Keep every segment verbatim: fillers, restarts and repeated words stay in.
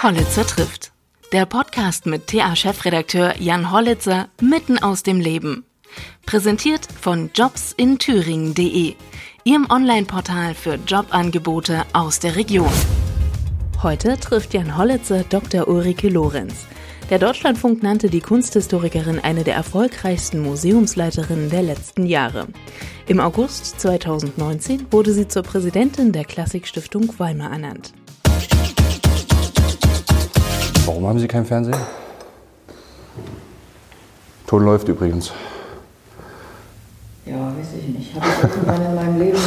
Hollitzer trifft. Der Podcast mit T A-Chefredakteur Jan Hollitzer mitten aus dem Leben. Präsentiert von jobs in thüringen punkt de, Ihrem Online-Portal für Jobangebote aus der Region. Heute trifft Jan Hollitzer Doktor Ulrike Lorenz. Der Deutschlandfunk nannte die Kunsthistorikerin eine der erfolgreichsten Museumsleiterinnen der letzten Jahre. Im August zweitausendneunzehn wurde sie zur Präsidentin der Klassikstiftung Weimar ernannt. Warum haben Sie kein Fernsehen? Ton läuft übrigens. Ja, weiß ich nicht. Habe ich irgendwann in meinem Leben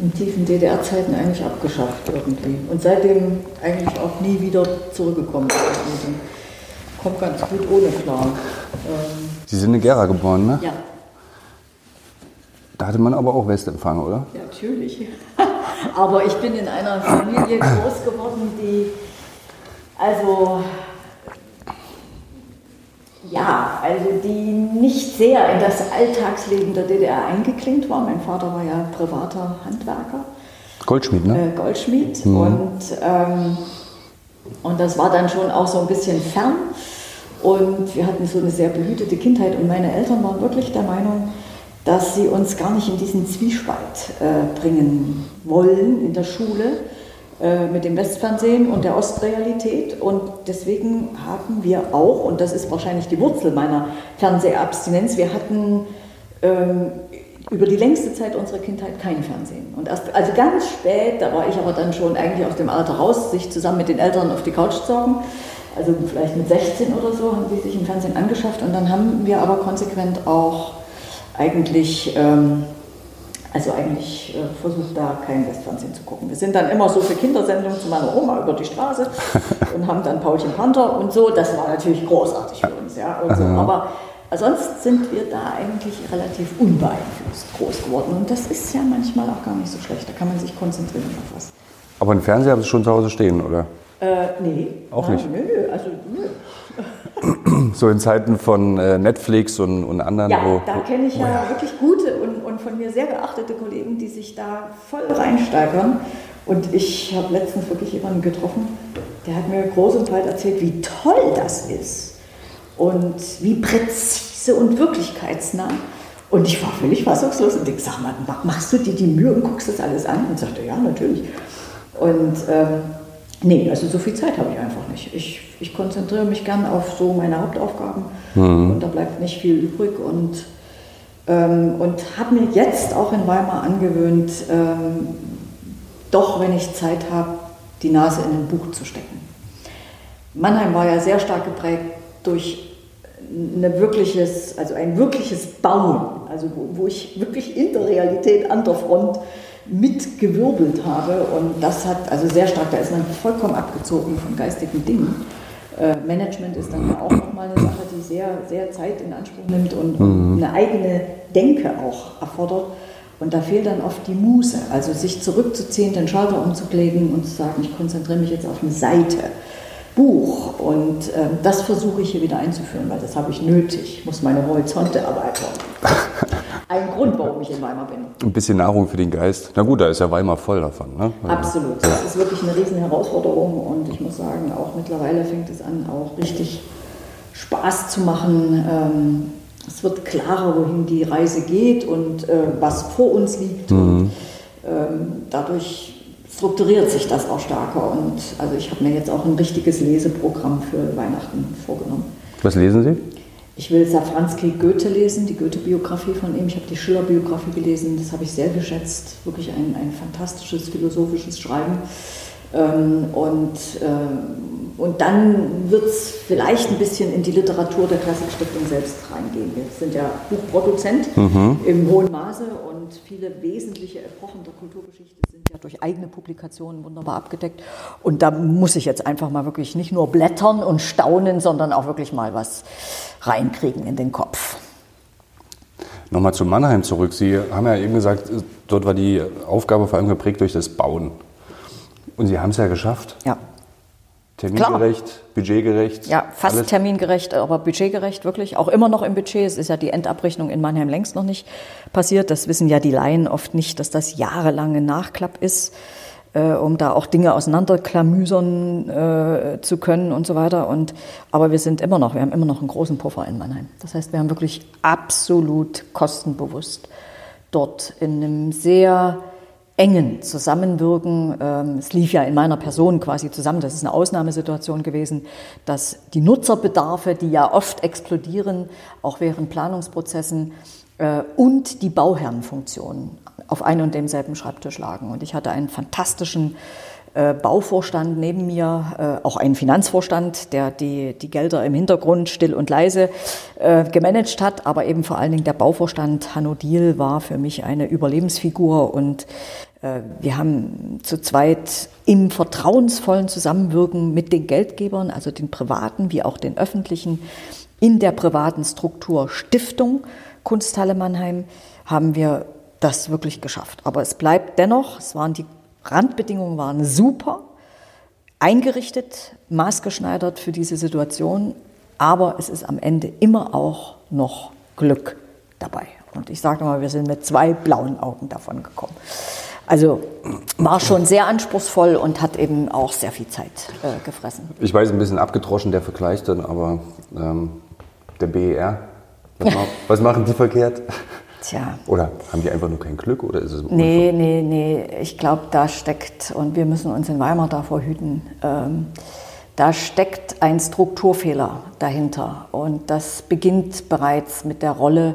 in tiefen D D R-Zeiten eigentlich abgeschafft irgendwie. Und seitdem eigentlich auch nie wieder zurückgekommen. Kommt ganz gut ohne klar. Ähm Sie sind in Gera geboren, ne? Ja. Da hatte man aber auch Westempfang, oder? Ja, natürlich. Aber ich bin in einer Familie groß geworden, die, also, ja, also die nicht sehr in das Alltagsleben der D D R eingeklinkt war. Mein Vater war ja privater Handwerker. Goldschmied, ne? Äh, Goldschmied. Mhm. Und, ähm, und das war dann schon auch so ein bisschen fern. Und wir hatten so eine sehr behütete Kindheit. Und meine Eltern waren wirklich der Meinung, dass sie uns gar nicht in diesen Zwiespalt äh, bringen wollen in der Schule äh, mit dem Westfernsehen und der Ostrealität. Und deswegen haben wir auch, und das ist wahrscheinlich die Wurzel meiner Fernsehabstinenz, wir hatten ähm, über die längste Zeit unserer Kindheit kein Fernsehen. Und erst, also ganz spät, da war ich aber dann schon eigentlich aus dem Alter raus, sich zusammen mit den Eltern auf die Couch zu sorgen. Also vielleicht mit sechzehn oder so haben die sich im Fernsehen angeschafft. Und dann haben wir aber konsequent auch Eigentlich, ähm, also eigentlich äh, versucht da kein Westfernsehen zu gucken. Wir sind dann immer so für Kindersendungen zu meiner Oma über die Straße und haben dann Paulchen Panther und so. Das war natürlich großartig für uns, ja. Und so. Aber sonst sind wir da eigentlich relativ unbeeinflusst groß geworden. Und das ist ja manchmal auch gar nicht so schlecht. Da kann man sich konzentrieren auf was. Aber einen Fernseher haben Sie schon zu Hause stehen, oder? Äh, nee. Auch nein, nicht? Nö, also nö. So in Zeiten von Netflix und, und anderen. Ja, wo, da kenne ich ja, ja wirklich gute und, und von mir sehr geachtete Kollegen, die sich da voll reinsteigern. Und ich habe letztens wirklich jemanden getroffen, der hat mir groß und breit erzählt, wie toll das ist und wie präzise und wirklichkeitsnah. Und ich war völlig fassungslos und denke, sag mal, machst du dir die Mühe und guckst das alles an? Und sagte, ja, natürlich. Und ähm, nee, also so viel Zeit habe ich einfach nicht. Ich, ich konzentriere mich gern auf so meine Hauptaufgaben, mhm, und da bleibt nicht viel übrig. Und, ähm, und habe mir jetzt auch in Weimar angewöhnt, ähm, doch, wenn ich Zeit habe, die Nase in ein Buch zu stecken. Mannheim war ja sehr stark geprägt durch eine wirkliches, also ein wirkliches Bauen, also wo, wo ich wirklich in der Realität an der Front mitgewirbelt habe, und das hat also sehr stark, da ist man vollkommen abgezogen von geistigen Dingen. Äh, Management ist dann ja auch nochmal eine Sache, die sehr, sehr Zeit in Anspruch nimmt und, mhm, eine eigene Denke auch erfordert, und da fehlt dann oft die Muße, also sich zurückzuziehen, den Schalter umzulegen und zu sagen, ich konzentriere mich jetzt auf eine Seite, Buch, und äh, das versuche ich hier wieder einzuführen, weil das habe ich nötig, ich muss meine Horizonte erweitern. Ein Grund, warum ich in Weimar bin. Ein bisschen Nahrung für den Geist. Na gut, da ist ja Weimar voll davon. Ne? Absolut. Das ist wirklich eine riesen Herausforderung. Und ich muss sagen, auch mittlerweile fängt es an, auch richtig Spaß zu machen. Es wird klarer, wohin die Reise geht und was vor uns liegt. Mhm. Und dadurch strukturiert sich das auch stärker. Und also ich habe mir jetzt auch ein richtiges Leseprogramm für Weihnachten vorgenommen. Was lesen Sie? Ich will Safranski Goethe lesen, die Goethe-Biografie von ihm. Ich habe die Schiller-Biografie gelesen, das habe ich sehr geschätzt. Wirklich ein, ein fantastisches, philosophisches Schreiben. Ähm, und, ähm, und dann wird es vielleicht ein bisschen in die Literatur der Klassikstiftung selbst reingehen. Wir sind ja Buchproduzent, mhm, im hohen Maße, und viele wesentliche Epochen der Kulturgeschichte sind ja durch eigene Publikationen wunderbar abgedeckt. Und da muss ich jetzt einfach mal wirklich nicht nur blättern und staunen, sondern auch wirklich mal was reinkriegen in den Kopf. Nochmal zu Mannheim zurück. Sie haben ja eben gesagt, dort war die Aufgabe vor allem geprägt durch das Bauen. Und Sie haben es ja geschafft. Ja. Termingerecht, klar, budgetgerecht. Ja, fast alles termingerecht, aber budgetgerecht wirklich. Auch immer noch im Budget. Es ist ja die Endabrechnung in Mannheim längst noch nicht passiert. Das wissen ja die Laien oft nicht, dass das jahrelange Nachklapp ist. äh, um da auch Dinge auseinanderklamüsern äh, zu können und so weiter. Und, aber wir sind immer noch, wir haben immer noch einen großen Puffer in Mannheim. Das heißt, wir haben wirklich absolut kostenbewusst dort in einem sehr engen Zusammenwirken, ähm, es lief ja in meiner Person quasi zusammen, das ist eine Ausnahmesituation gewesen, dass die Nutzerbedarfe, die ja oft explodieren, auch während Planungsprozessen, äh, und die Bauherrenfunktion auf einem und demselben Schreibtisch lagen. Und ich hatte einen fantastischen äh, Bauvorstand neben mir, äh, auch einen Finanzvorstand, der die, die Gelder im Hintergrund still und leise äh, gemanagt hat, aber eben vor allen Dingen der Bauvorstand Hanno Diel war für mich eine Überlebensfigur und wir haben zu zweit im vertrauensvollen Zusammenwirken mit den Geldgebern, also den privaten wie auch den öffentlichen, in der privaten Struktur Stiftung Kunsthalle Mannheim, haben wir das wirklich geschafft. Aber es bleibt dennoch, es waren die Randbedingungen waren super, eingerichtet, maßgeschneidert für diese Situation, aber es ist am Ende immer auch noch Glück dabei. Und ich sage mal, wir sind mit zwei blauen Augen davon gekommen. Also war schon sehr anspruchsvoll und hat eben auch sehr viel Zeit äh, gefressen. Ich weiß, ein bisschen abgedroschen der Vergleich dann, aber ähm, der B E R, was, ma- was machen die verkehrt? Tja. Oder haben die einfach nur kein Glück? Oder ist es nee, nee, nee, ich glaube, da steckt, und wir müssen uns in Weimar davor hüten, ähm, da steckt ein Strukturfehler dahinter. Und das beginnt bereits mit der Rolle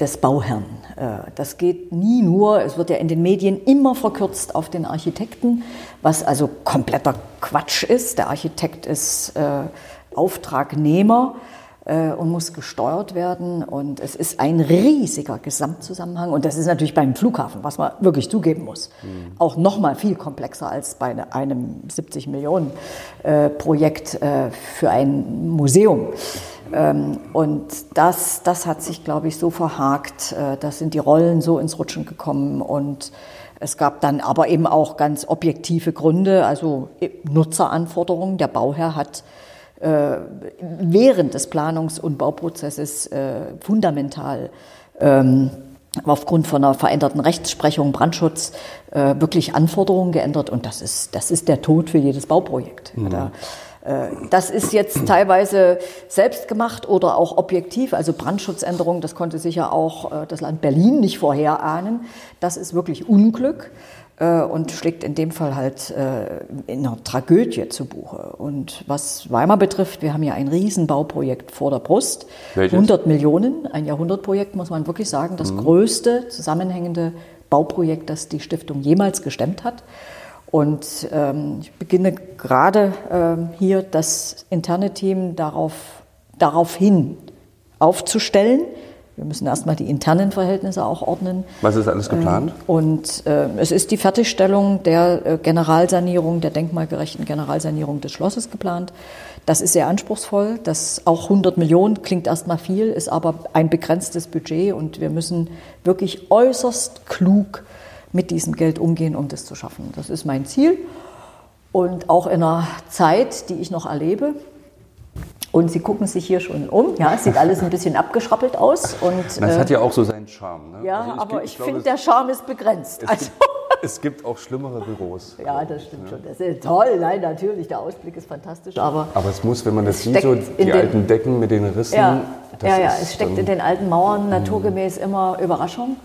des Bauherrn. Das geht nie nur, es wird ja in den Medien immer verkürzt auf den Architekten, was also kompletter Quatsch ist. Der Architekt ist äh, Auftragnehmer äh, und muss gesteuert werden und es ist ein riesiger Gesamtzusammenhang und das ist natürlich beim Flughafen, was man wirklich zugeben muss, mhm. auch noch mal viel komplexer als bei einem siebzig Millionen äh, Projekt äh, für ein Museum. Und das, das hat sich, glaube ich, so verhakt, das sind die Rollen so ins Rutschen gekommen und es gab dann aber eben auch ganz objektive Gründe, also Nutzeranforderungen. Der Bauherr hat während des Planungs- und Bauprozesses fundamental aufgrund von einer veränderten Rechtsprechung, Brandschutz, wirklich Anforderungen geändert und das ist, das ist der Tod für jedes Bauprojekt. Mhm. Da, das ist jetzt teilweise selbst gemacht oder auch objektiv, also Brandschutzänderungen, das konnte sicher auch das Land Berlin nicht vorher ahnen. Das ist wirklich Unglück und schlägt in dem Fall halt in einer Tragödie zu Buche. Und was Weimar betrifft, wir haben ja ein Riesenbauprojekt vor der Brust. Welches? hundert Millionen, ein Jahrhundertprojekt, muss man wirklich sagen, das mhm. größte zusammenhängende Bauprojekt, das die Stiftung jemals gestemmt hat. Und ähm, ich beginne gerade ähm, hier das interne Team darauf, daraufhin aufzustellen. Wir müssen erstmal die internen Verhältnisse auch ordnen. Was ist alles geplant? Ähm, und äh, es ist die Fertigstellung der äh, Generalsanierung, der denkmalgerechten Generalsanierung des Schlosses geplant. Das ist sehr anspruchsvoll. Das auch hundert Millionen klingt erstmal viel, ist aber ein begrenztes Budget und wir müssen wirklich äußerst klug mit diesem Geld umgehen, um das zu schaffen. Das ist mein Ziel und auch in einer Zeit, die ich noch erlebe. Und Sie gucken sich hier schon um. Ja, es sieht alles ein bisschen abgeschrappelt aus. Und, das äh, hat ja auch so seinen Charme. Ne? Ja, also ich, aber ich, ich finde, der Charme ist begrenzt. Es, also. gibt, es gibt auch schlimmere Büros. Ja, das stimmt ja. schon. Das ist toll. Nein, natürlich, der Ausblick ist fantastisch. Aber, aber es muss, wenn man das sieht, so die den, alten Decken mit den Rissen. Ja, das ja, ja ist, es steckt ähm, in den alten Mauern naturgemäß immer Überraschung.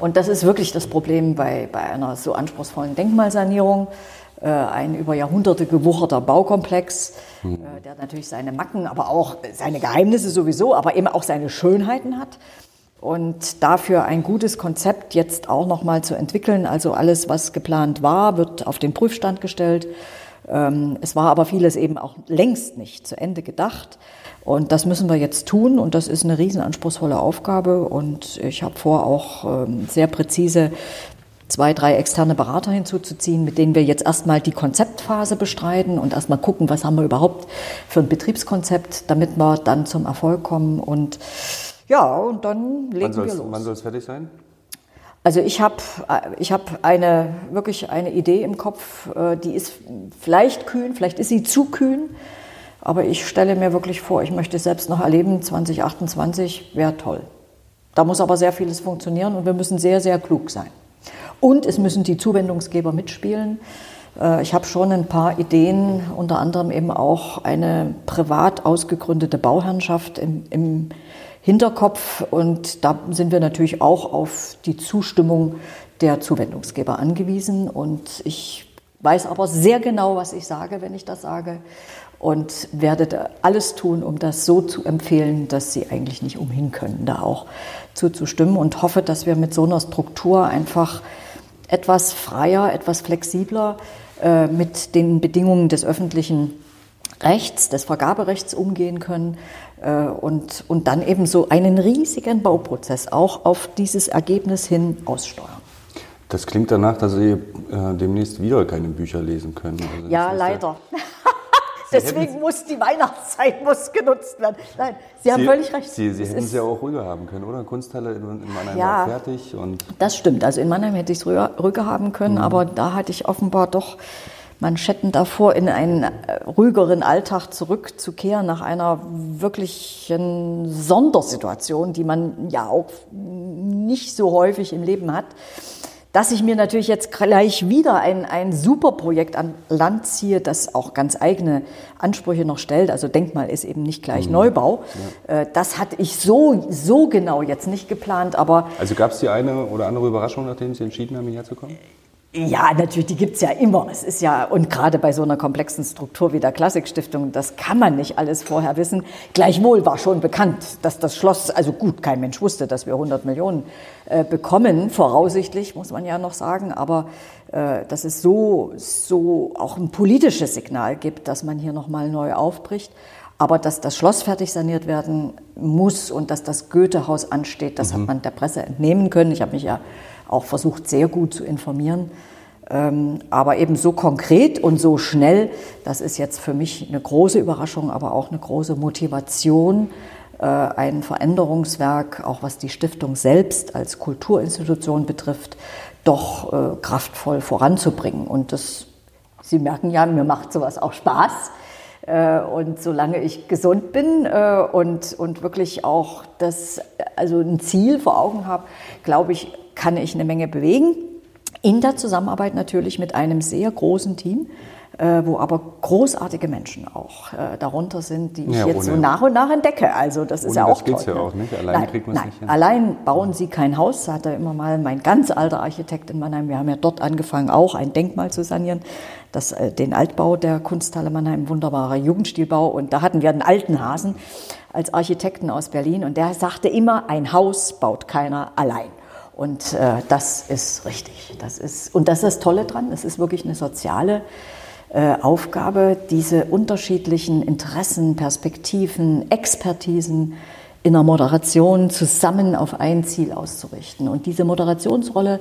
Und das ist wirklich das Problem bei, bei einer so anspruchsvollen Denkmalsanierung. Äh, ein über Jahrhunderte gewucherter Baukomplex, mhm. äh, der natürlich seine Macken, aber auch seine Geheimnisse sowieso, aber eben auch seine Schönheiten hat. Und dafür ein gutes Konzept jetzt auch nochmal zu entwickeln. Also alles, was geplant war, wird auf den Prüfstand gestellt. Ähm, es war aber vieles eben auch längst nicht zu Ende gedacht. Und das müssen wir jetzt tun und das ist eine riesen anspruchsvolle Aufgabe und ich habe vor, auch sehr präzise zwei, drei externe Berater hinzuzuziehen, mit denen wir jetzt erstmal die Konzeptphase bestreiten und erstmal gucken, was haben wir überhaupt für ein Betriebskonzept, damit wir dann zum Erfolg kommen und ja, und dann legen wir los. Wann soll es fertig sein? Also ich habe ich hab eine, wirklich eine Idee im Kopf, die ist vielleicht kühn, vielleicht ist sie zu kühn. Aber ich stelle mir wirklich vor, ich möchte es selbst noch erleben, zwanzig achtundzwanzig wäre toll. Da muss aber sehr vieles funktionieren und wir müssen sehr, sehr klug sein. Und es müssen die Zuwendungsgeber mitspielen. Ich habe schon ein paar Ideen, unter anderem eben auch eine privat ausgegründete Bauherrschaft im, im Hinterkopf. Und da sind wir natürlich auch auf die Zustimmung der Zuwendungsgeber angewiesen. Und ich weiß aber sehr genau, was ich sage, wenn ich das sage. Und werde alles tun, um das so zu empfehlen, dass sie eigentlich nicht umhin können, da auch zuzustimmen. Und hoffe, dass wir mit so einer Struktur einfach etwas freier, etwas flexibler äh, mit den Bedingungen des öffentlichen Rechts, des Vergaberechts umgehen können äh, und, und dann eben so einen riesigen Bauprozess auch auf dieses Ergebnis hin aussteuern. Das klingt danach, dass Sie äh, demnächst wieder keine Bücher lesen können. Also ja, leider. Ja. Deswegen muss die Weihnachtszeit muss genutzt werden. Nein, Sie haben Sie, völlig recht. Sie, Sie hätten es ja auch ruhiger haben können, oder? Kunsthalle in, in Mannheim ja, war fertig. Und das stimmt. Also in Mannheim hätte ich es ruhiger, ruhiger haben können, mhm. aber da hatte ich offenbar doch Manschetten davor, in einen ruhigeren Alltag zurückzukehren nach einer wirklichen Sondersituation, die man ja auch nicht so häufig im Leben hat. Dass ich mir natürlich jetzt gleich wieder ein, ein Superprojekt an Land ziehe, das auch ganz eigene Ansprüche noch stellt. Also Denkmal ist eben nicht gleich mhm. Neubau. Ja. Das hatte ich so, so genau jetzt nicht geplant. Aber also gab es die eine oder andere Überraschung, nachdem Sie entschieden haben, hierher zu kommen? Ja, natürlich, die gibt's ja immer. Es ist ja, und gerade bei so einer komplexen Struktur wie der Klassikstiftung, das kann man nicht alles vorher wissen. Gleichwohl war schon bekannt, dass das Schloss, also gut, kein Mensch wusste, dass wir hundert Millionen äh, bekommen, voraussichtlich, muss man ja noch sagen, aber äh, dass es so, so auch ein politisches Signal gibt, dass man hier nochmal neu aufbricht. Aber dass das Schloss fertig saniert werden muss und dass das Goethe-Haus ansteht, das mhm. hat man der Presse entnehmen können. Ich habe mich ja auch versucht, sehr gut zu informieren. Aber eben so konkret und so schnell, das ist jetzt für mich eine große Überraschung, aber auch eine große Motivation, ein Veränderungswerk, auch was die Stiftung selbst als Kulturinstitution betrifft, doch kraftvoll voranzubringen. Und das, Sie merken ja, mir macht sowas auch Spaß. Und solange ich gesund bin und, und wirklich auch das, also ein Ziel vor Augen habe, glaube ich, kann ich eine Menge bewegen. In der Zusammenarbeit natürlich mit einem sehr großen Team, wo aber großartige Menschen auch darunter sind, die ich ja, jetzt ohne, so nach und nach entdecke. Also das ist ja auch toll. Das geht ja auch nicht. Allein nein, kriegt man es nicht hin. Allein bauen sie kein Haus. Da hat er immer mal mein ganz alter Architekt in Mannheim, wir haben ja dort angefangen, auch ein Denkmal zu sanieren. Das, den Altbau der Kunsthalle Mannheim, wunderbarer Jugendstilbau. Und da hatten wir einen alten Hasen als Architekten aus Berlin. Und der sagte immer, ein Haus baut keiner allein. Und äh, das ist richtig. Das ist, und das ist das Tolle dran. Es ist wirklich eine soziale äh, Aufgabe, diese unterschiedlichen Interessen, Perspektiven, Expertisen in der Moderation zusammen auf ein Ziel auszurichten. Und diese Moderationsrolle,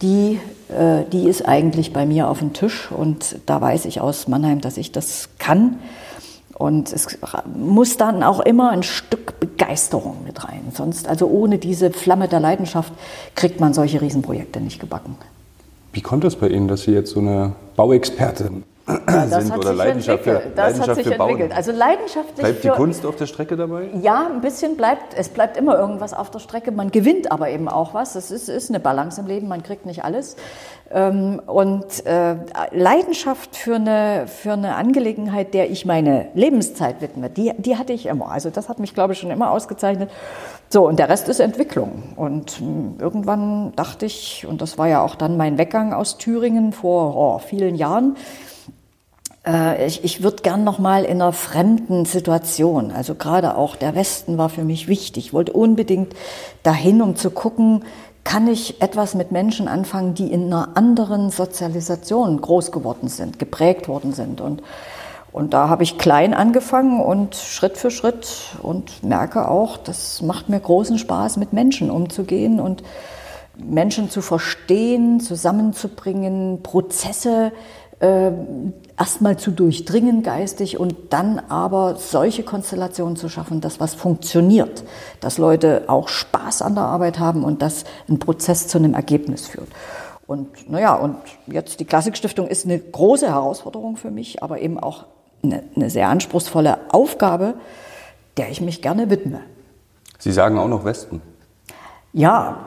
die, äh, die ist eigentlich bei mir auf dem Tisch. Und da weiß ich aus Mannheim, dass ich das kann. Und es muss dann auch immer ein Stück Begeisterung mit rein. Sonst, also ohne diese Flamme der Leidenschaft, kriegt man solche Riesenprojekte nicht gebacken. Wie kommt es bei Ihnen, dass Sie jetzt so eine Bauexpertin ja, sind oder Leidenschaft für, das Leidenschaft hat sich für Bauen? Also leidenschaftlich bleibt die für, Kunst auf der Strecke dabei? Ja, ein bisschen bleibt. Es bleibt immer irgendwas auf der Strecke. Man gewinnt aber eben auch was. Es ist, ist eine Balance im Leben. Man kriegt nicht alles. Und Leidenschaft für eine, für eine Angelegenheit, der ich meine Lebenszeit widme, die, die hatte ich immer. Also das hat mich, glaube ich, schon immer ausgezeichnet. So, und der Rest ist Entwicklung. Und irgendwann dachte ich, und das war ja auch dann mein Weggang aus Thüringen vor oh, vielen Jahren, äh, ich, ich würde gern nochmal in einer fremden Situation, also gerade auch der Westen war für mich wichtig, ich wollte unbedingt dahin, um zu gucken, kann ich etwas mit Menschen anfangen, die in einer anderen Sozialisation groß geworden sind, geprägt worden sind. Und, und da habe ich klein angefangen und Schritt für Schritt und merke auch, das macht mir großen Spaß, mit Menschen umzugehen und Menschen zu verstehen, zusammenzubringen, Prozesse äh, erstmal zu durchdringen geistig und dann aber solche Konstellationen zu schaffen, dass was funktioniert, dass Leute auch Spaß an der Arbeit haben und dass ein Prozess zu einem Ergebnis führt. Und naja, und jetzt die Klassikstiftung ist eine große Herausforderung für mich, aber eben auch eine, eine sehr anspruchsvolle Aufgabe, der ich mich gerne widme. Sie sagen auch noch Westen. Ja,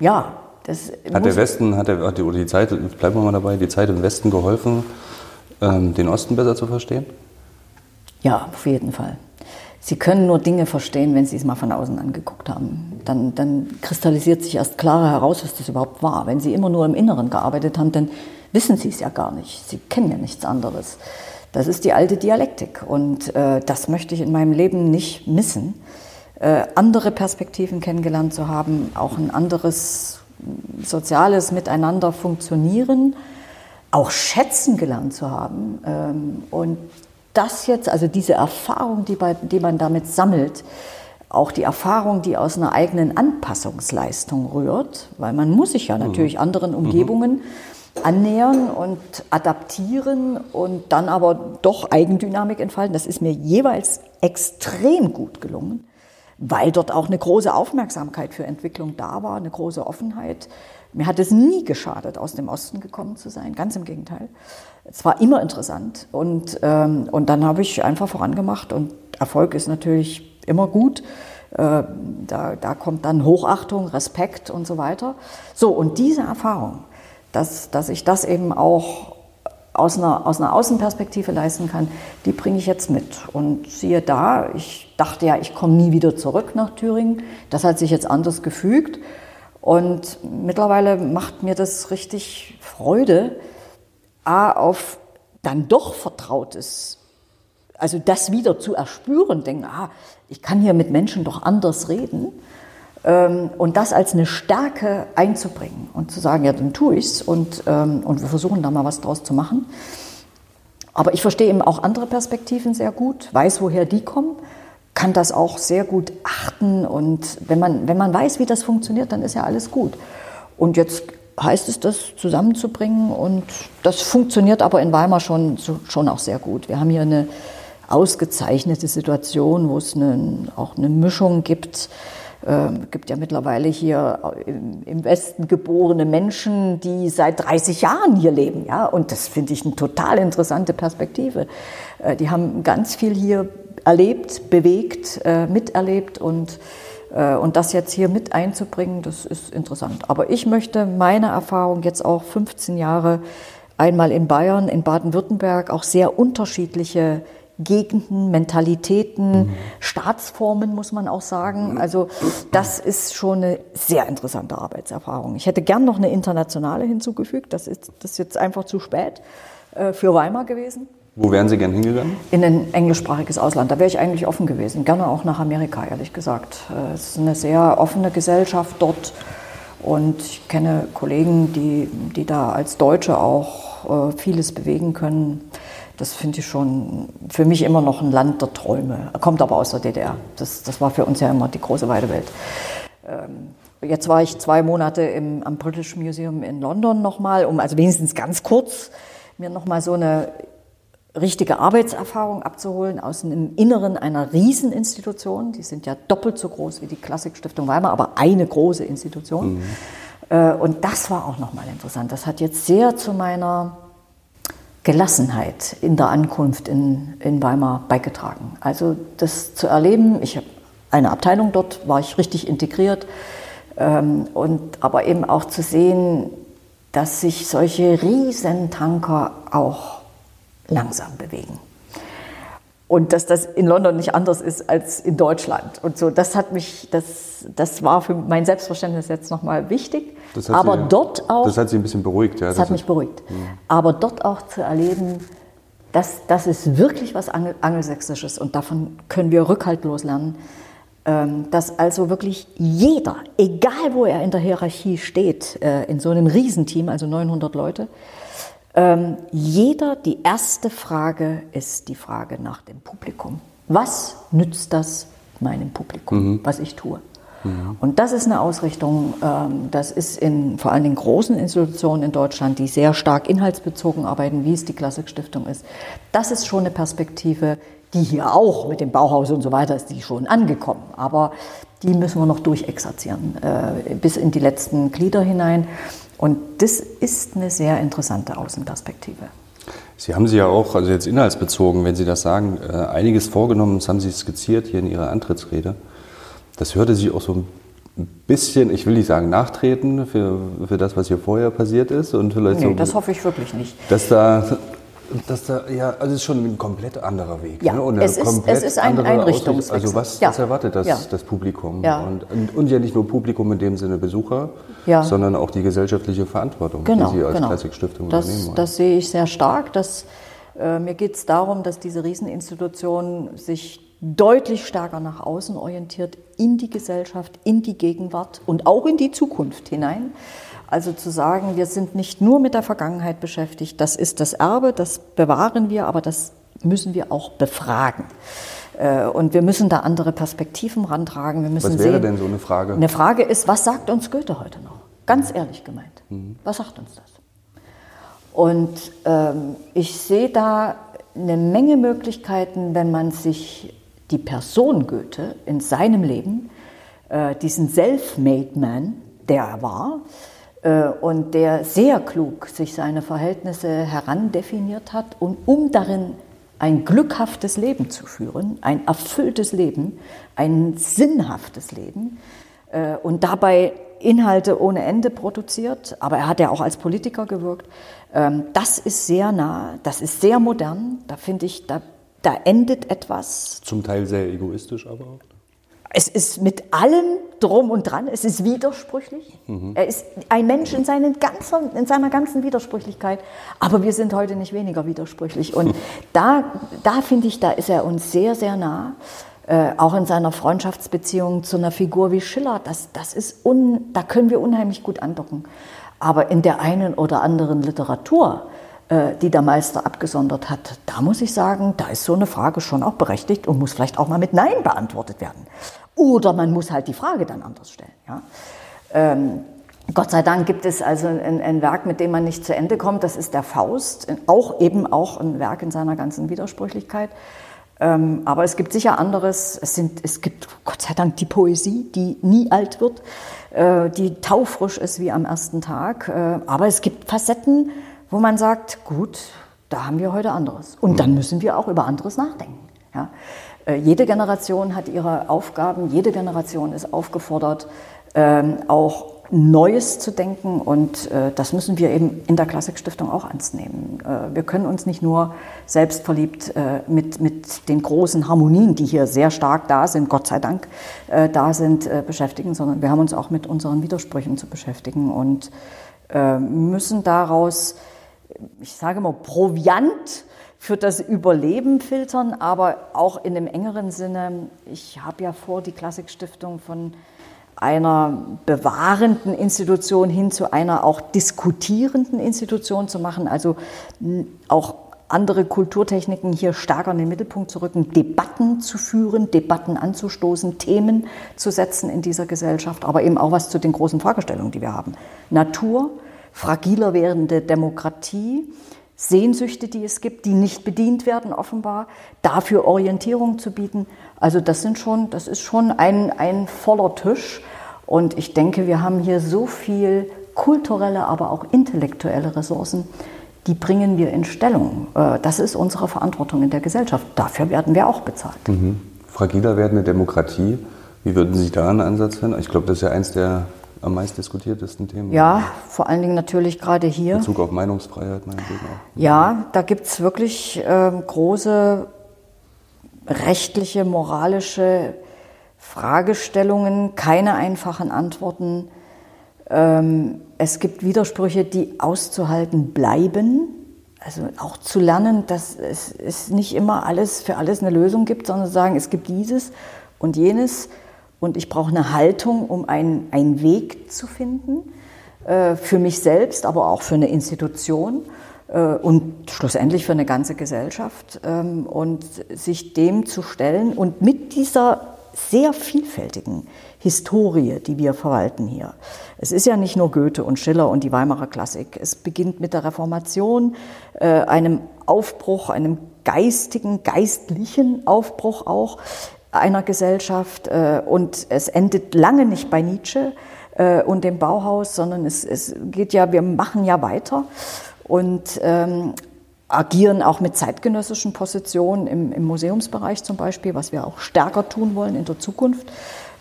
ja. Das hat der Westen, hat, der, hat die, die Zeit, bleiben wir mal dabei, die Zeit im Westen geholfen, ähm, den Osten besser zu verstehen? Ja, auf jeden Fall. Sie können nur Dinge verstehen, wenn Sie es mal von außen angeguckt haben. Dann, dann kristallisiert sich erst klarer heraus, was das überhaupt war. Wenn Sie immer nur im Inneren gearbeitet haben, dann wissen Sie es ja gar nicht. Sie kennen ja nichts anderes. Das ist die alte Dialektik und äh, das möchte ich in meinem Leben nicht missen. Äh, andere Perspektiven kennengelernt zu haben, auch ein anderes soziales Miteinander funktionieren, auch schätzen gelernt zu haben ähm, und das jetzt, also diese Erfahrung, die, bei, die man damit sammelt, auch die Erfahrung, die aus einer eigenen Anpassungsleistung rührt, weil man muss sich ja natürlich mhm. anderen Umgebungen mhm. annähern und adaptieren und dann aber doch Eigendynamik entfalten. Das ist mir jeweils extrem gut gelungen, weil dort auch eine große Aufmerksamkeit für Entwicklung da war, eine große Offenheit. Mir hat es nie geschadet, aus dem Osten gekommen zu sein, ganz im Gegenteil. Es war immer interessant und, ähm, und dann habe ich einfach vorangemacht und Erfolg ist natürlich immer gut. Äh, da, da kommt dann Hochachtung, Respekt und so weiter. So, und diese Erfahrung, dass, dass ich das eben auch aus einer, aus einer Außenperspektive leisten kann, die bringe ich jetzt mit. Und siehe da, ich dachte ja, ich komme nie wieder zurück nach Thüringen. Das hat sich jetzt anders gefügt und mittlerweile macht mir das richtig Freude, A, auf dann doch Vertrautes, also das wieder zu erspüren, denken, ah, ich kann hier mit Menschen doch anders reden ähm, und das als eine Stärke einzubringen und zu sagen, ja, dann tue ich's und, ähm, und wir versuchen da mal was draus zu machen. Aber ich verstehe eben auch andere Perspektiven sehr gut, weiß, woher die kommen, kann das auch sehr gut achten und wenn man, wenn man weiß, wie das funktioniert, dann ist ja alles gut. Und jetzt heißt es, das zusammenzubringen und das funktioniert aber in Weimar schon, schon auch sehr gut. Wir haben hier eine ausgezeichnete Situation, wo es eine, auch eine Mischung gibt. Ähm, gibt ja mittlerweile hier im, im Westen geborene Menschen, die seit dreißig Jahren hier leben. Ja? Und das finde ich eine total interessante Perspektive. Äh, die haben ganz viel hier erlebt, bewegt, äh, miterlebt und Und das jetzt hier mit einzubringen, das ist interessant. Aber ich möchte meine Erfahrung jetzt auch fünfzehn Jahre einmal in Bayern, in Baden-Württemberg, auch sehr unterschiedliche Gegenden, Mentalitäten, mhm. Staatsformen, muss man auch sagen. Also das ist schon eine sehr interessante Arbeitserfahrung. Ich hätte gern noch eine internationale hinzugefügt. Das ist, das ist jetzt einfach zu spät für Weimar gewesen. Wo wären Sie gern hingegangen? In ein englischsprachiges Ausland. Da wäre ich eigentlich offen gewesen. Gerne auch nach Amerika, ehrlich gesagt. Es ist eine sehr offene Gesellschaft dort. Und ich kenne Kollegen, die, die da als Deutsche auch äh, vieles bewegen können. Das finde ich schon für mich immer noch ein Land der Träume. Kommt aber aus der D D R. Das, das war für uns ja immer die große weite Welt. Ähm, jetzt war ich zwei Monate im, am British Museum in London nochmal, um also wenigstens ganz kurz mir nochmal so eine richtige Arbeitserfahrung abzuholen aus dem Inneren einer Rieseninstitution. Die sind ja doppelt so groß wie die Klassikstiftung Weimar, aber eine große Institution. Mhm. Und das war auch nochmal interessant. Das hat jetzt sehr zu meiner Gelassenheit in der Ankunft in, in Weimar beigetragen. Also das zu erleben, ich habe eine Abteilung dort, war ich richtig integriert, und, aber eben auch zu sehen, dass sich solche Riesentanker auch langsam bewegen. Und dass das in London nicht anders ist als in Deutschland. Und so, das hat mich, das, das war für mein Selbstverständnis jetzt nochmal wichtig. Aber Sie, dort auch. Das hat Sie ein bisschen beruhigt, ja. Das, das hat mich beruhigt. Mh. Aber dort auch zu erleben, dass, das ist wirklich was Angel, Angelsächsisches und davon können wir rückhaltlos lernen. Dass also wirklich jeder, egal wo er in der Hierarchie steht, in so einem Riesenteam, also neunhundert Leute, Ähm, jeder, die erste Frage ist die Frage nach dem Publikum. Was nützt das meinem Publikum, mhm. was ich tue? Mhm. Und das ist eine Ausrichtung, ähm, das ist in vor allem in großen Institutionen in Deutschland, die sehr stark inhaltsbezogen arbeiten, wie es die Klassikstiftung ist. Das ist schon eine Perspektive, die hier auch mit dem Bauhaus und so weiter ist, die schon angekommen. Aber die müssen wir noch durchexerzieren, äh, bis in die letzten Glieder hinein. Und das ist eine sehr interessante Außenperspektive. Sie haben sich ja auch, also jetzt inhaltsbezogen, wenn Sie das sagen, einiges vorgenommen, das haben Sie skizziert hier in Ihrer Antrittsrede. Das hörte sich auch so ein bisschen, ich will nicht sagen nachtreten für, für das, was hier vorher passiert ist. Und vielleicht nee, so, das hoffe ich wirklich nicht. Dass da, dass da ja, also es ist schon ein komplett anderer Weg. Ja, ne? Und es, ist, es ist ein Einrichtungswechsel. Also was, ja. was erwartet das, ja. das Publikum? Ja. Und, und, und ja nicht nur Publikum in dem Sinne Besucher, ja. sondern auch die gesellschaftliche Verantwortung, genau, die Sie als genau. Klassikstiftung das, übernehmen wollen. Das sehe ich sehr stark. Dass, äh, mir geht es darum, dass diese Rieseninstitution sich deutlich stärker nach außen orientiert, in die Gesellschaft, in die Gegenwart und auch in die Zukunft hinein. Also zu sagen, wir sind nicht nur mit der Vergangenheit beschäftigt, das ist das Erbe, das bewahren wir, aber das müssen wir auch befragen. Und wir müssen da andere Perspektiven rantragen. Wir müssen was wäre sehen, denn so eine Frage? Eine Frage ist, was sagt uns Goethe heute noch? Ganz ehrlich gemeint, mhm. was sagt uns das? Und ähm, ich sehe da eine Menge Möglichkeiten, wenn man sich die Person Goethe in seinem Leben, äh, diesen Self-Made-Man, der er war äh, und der sehr klug sich seine Verhältnisse herandefiniert hat, und um darin ein glückhaftes Leben zu führen, ein erfülltes Leben, ein sinnhaftes Leben äh, und dabei Inhalte ohne Ende produziert, aber er hat ja auch als Politiker gewirkt. Ähm, das ist sehr nah, das ist sehr modern, da finde ich, da Da endet etwas. Zum Teil sehr egoistisch aber auch. Es ist mit allem drum und dran, es ist widersprüchlich. Mhm. Er ist ein Mensch in, seinen ganzen, in seiner ganzen Widersprüchlichkeit, aber wir sind heute nicht weniger widersprüchlich. Und da, da finde ich, da ist er uns sehr, sehr nah. Äh, auch in seiner Freundschaftsbeziehung zu einer Figur wie Schiller, das, das ist un, da können wir unheimlich gut andocken. Aber in der einen oder anderen Literatur, die der Meister abgesondert hat, da muss ich sagen, da ist so eine Frage schon auch berechtigt und muss vielleicht auch mal mit Nein beantwortet werden. Oder man muss halt die Frage dann anders stellen. Ja? Ähm, Gott sei Dank gibt es also ein, ein Werk, mit dem man nicht zu Ende kommt, das ist der Faust, auch eben auch ein Werk in seiner ganzen Widersprüchlichkeit. Ähm, aber es gibt sicher anderes, es, sind, es gibt Gott sei Dank die Poesie, die nie alt wird, äh, die taufrisch ist wie am ersten Tag, äh, aber es gibt Facetten, wo man sagt, gut, da haben wir heute anderes. Und dann müssen wir auch über anderes nachdenken. Ja? Äh, jede Generation hat ihre Aufgaben, jede Generation ist aufgefordert, ähm, auch Neues zu denken. Und äh, das müssen wir eben in der Klassikstiftung auch ernst nehmen. Äh, wir können uns nicht nur selbstverliebt äh, mit, mit den großen Harmonien, die hier sehr stark da sind, Gott sei Dank, äh, da sind, äh, beschäftigen, sondern wir haben uns auch mit unseren Widersprüchen zu beschäftigen und äh, müssen daraus, ich sage mal, Proviant für das Überleben filtern, aber auch in einem engeren Sinne. Ich habe ja vor, die Klassikstiftung von einer bewahrenden Institution hin zu einer auch diskutierenden Institution zu machen, also auch andere Kulturtechniken hier stärker in den Mittelpunkt zu rücken, Debatten zu führen, Debatten anzustoßen, Themen zu setzen in dieser Gesellschaft, aber eben auch was zu den großen Fragestellungen, die wir haben. Natur, fragiler werdende Demokratie, Sehnsüchte, die es gibt, die nicht bedient werden offenbar, dafür Orientierung zu bieten. Also das sind schon, das ist schon ein, ein voller Tisch. Und ich denke, wir haben hier so viel kulturelle, aber auch intellektuelle Ressourcen, die bringen wir in Stellung. Das ist unsere Verantwortung in der Gesellschaft. Dafür werden wir auch bezahlt. Mhm. Fragiler werdende Demokratie, wie würden Sie da einen Ansatz finden? Ich glaube, das ist ja eins der am meist diskutiertesten Thema. Ja, vor allen Dingen natürlich gerade hier. In Bezug auf Meinungsfreiheit, meinetwegen auch. Ja, da gibt es wirklich äh, große rechtliche, moralische Fragestellungen, keine einfachen Antworten. Ähm, es gibt Widersprüche, die auszuhalten bleiben. Also auch zu lernen, dass es, es nicht immer alles für alles eine Lösung gibt, sondern zu sagen, es gibt dieses und jenes. Und ich brauche eine Haltung, um einen, einen Weg zu finden, äh, für mich selbst, aber auch für eine Institution äh, und schlussendlich für eine ganze Gesellschaft. Ähm, und sich dem zu stellen und mit dieser sehr vielfältigen Historie, die wir verwalten hier. Es ist ja nicht nur Goethe und Schiller und die Weimarer Klassik. Es beginnt mit der Reformation, äh, einem Aufbruch, einem geistigen, geistlichen Aufbruch auch, einer Gesellschaft, äh, und es endet lange nicht bei Nietzsche äh, und dem Bauhaus, sondern es, es geht ja, wir machen ja weiter und ähm, agieren auch mit zeitgenössischen Positionen im, im Museumsbereich zum Beispiel, was wir auch stärker tun wollen in der Zukunft.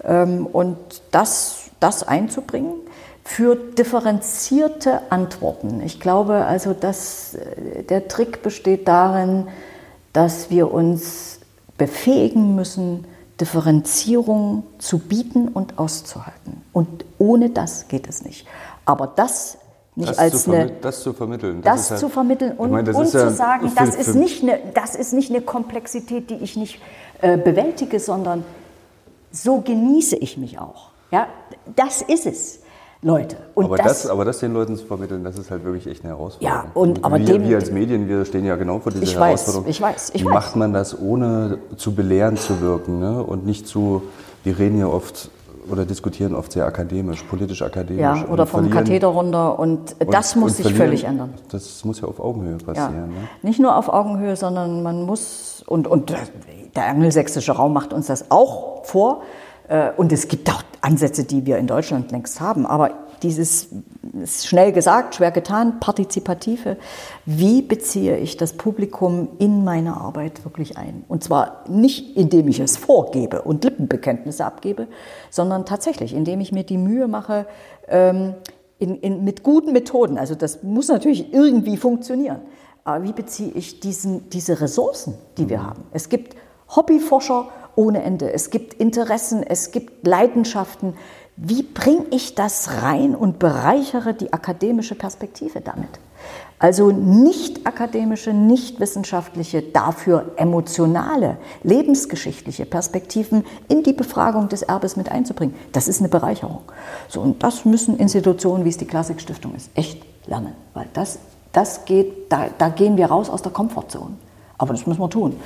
Ähm, und das das einzubringen, für differenzierte Antworten. Ich glaube also, dass der Trick besteht darin, dass wir uns befähigen müssen, Differenzierung zu bieten und auszuhalten. Und ohne das geht es nicht. Aber das nicht das als zu eine... Das zu vermitteln. Das, das ist halt, zu vermitteln und, ich meine, das und ist ja zu sagen, das ist, nicht eine, das ist nicht eine Komplexität, die ich nicht äh, bewältige, sondern so genieße ich mich auch. Ja, das ist es, Leute. Und aber, das, das, aber das den Leuten zu vermitteln, das ist halt wirklich echt eine Herausforderung. Ja, und, und aber wir, dem, wir als Medien, wir stehen ja genau vor dieser ich Herausforderung. Weiß, ich weiß, ich Wie weiß. macht man das, ohne zu belehrend zu wirken, ne? Und nicht zu, wir reden ja oft oder diskutieren oft sehr akademisch, politisch-akademisch. Ja, oder vom Katheder runter und das und, muss und sich völlig ändern. Das muss ja auf Augenhöhe passieren. Ja. Ne? Nicht nur auf Augenhöhe, sondern man muss, und, und der angelsächsische Raum macht uns das auch vor, und es gibt auch Ansätze, die wir in Deutschland längst haben, aber dieses, ist schnell gesagt, schwer getan, partizipative, wie beziehe ich das Publikum in meine Arbeit wirklich ein? Und zwar nicht, indem ich es vorgebe und Lippenbekenntnisse abgebe, sondern tatsächlich, indem ich mir die Mühe mache, ähm, in, in, mit guten Methoden, also das muss natürlich irgendwie funktionieren, aber wie beziehe ich diesen, diese Ressourcen, die wir haben? Es gibt Hobbyforscher ohne Ende. Es gibt Interessen, es gibt Leidenschaften. Wie bringe ich das rein und bereichere die akademische Perspektive damit? Also nicht akademische, nicht wissenschaftliche, dafür emotionale, lebensgeschichtliche Perspektiven in die Befragung des Erbes mit einzubringen. Das ist eine Bereicherung. So, und das müssen Institutionen, wie es die Klassikstiftung ist, echt lernen. Weil das, das geht, da, da gehen wir raus aus der Komfortzone. Aber das müssen wir tun.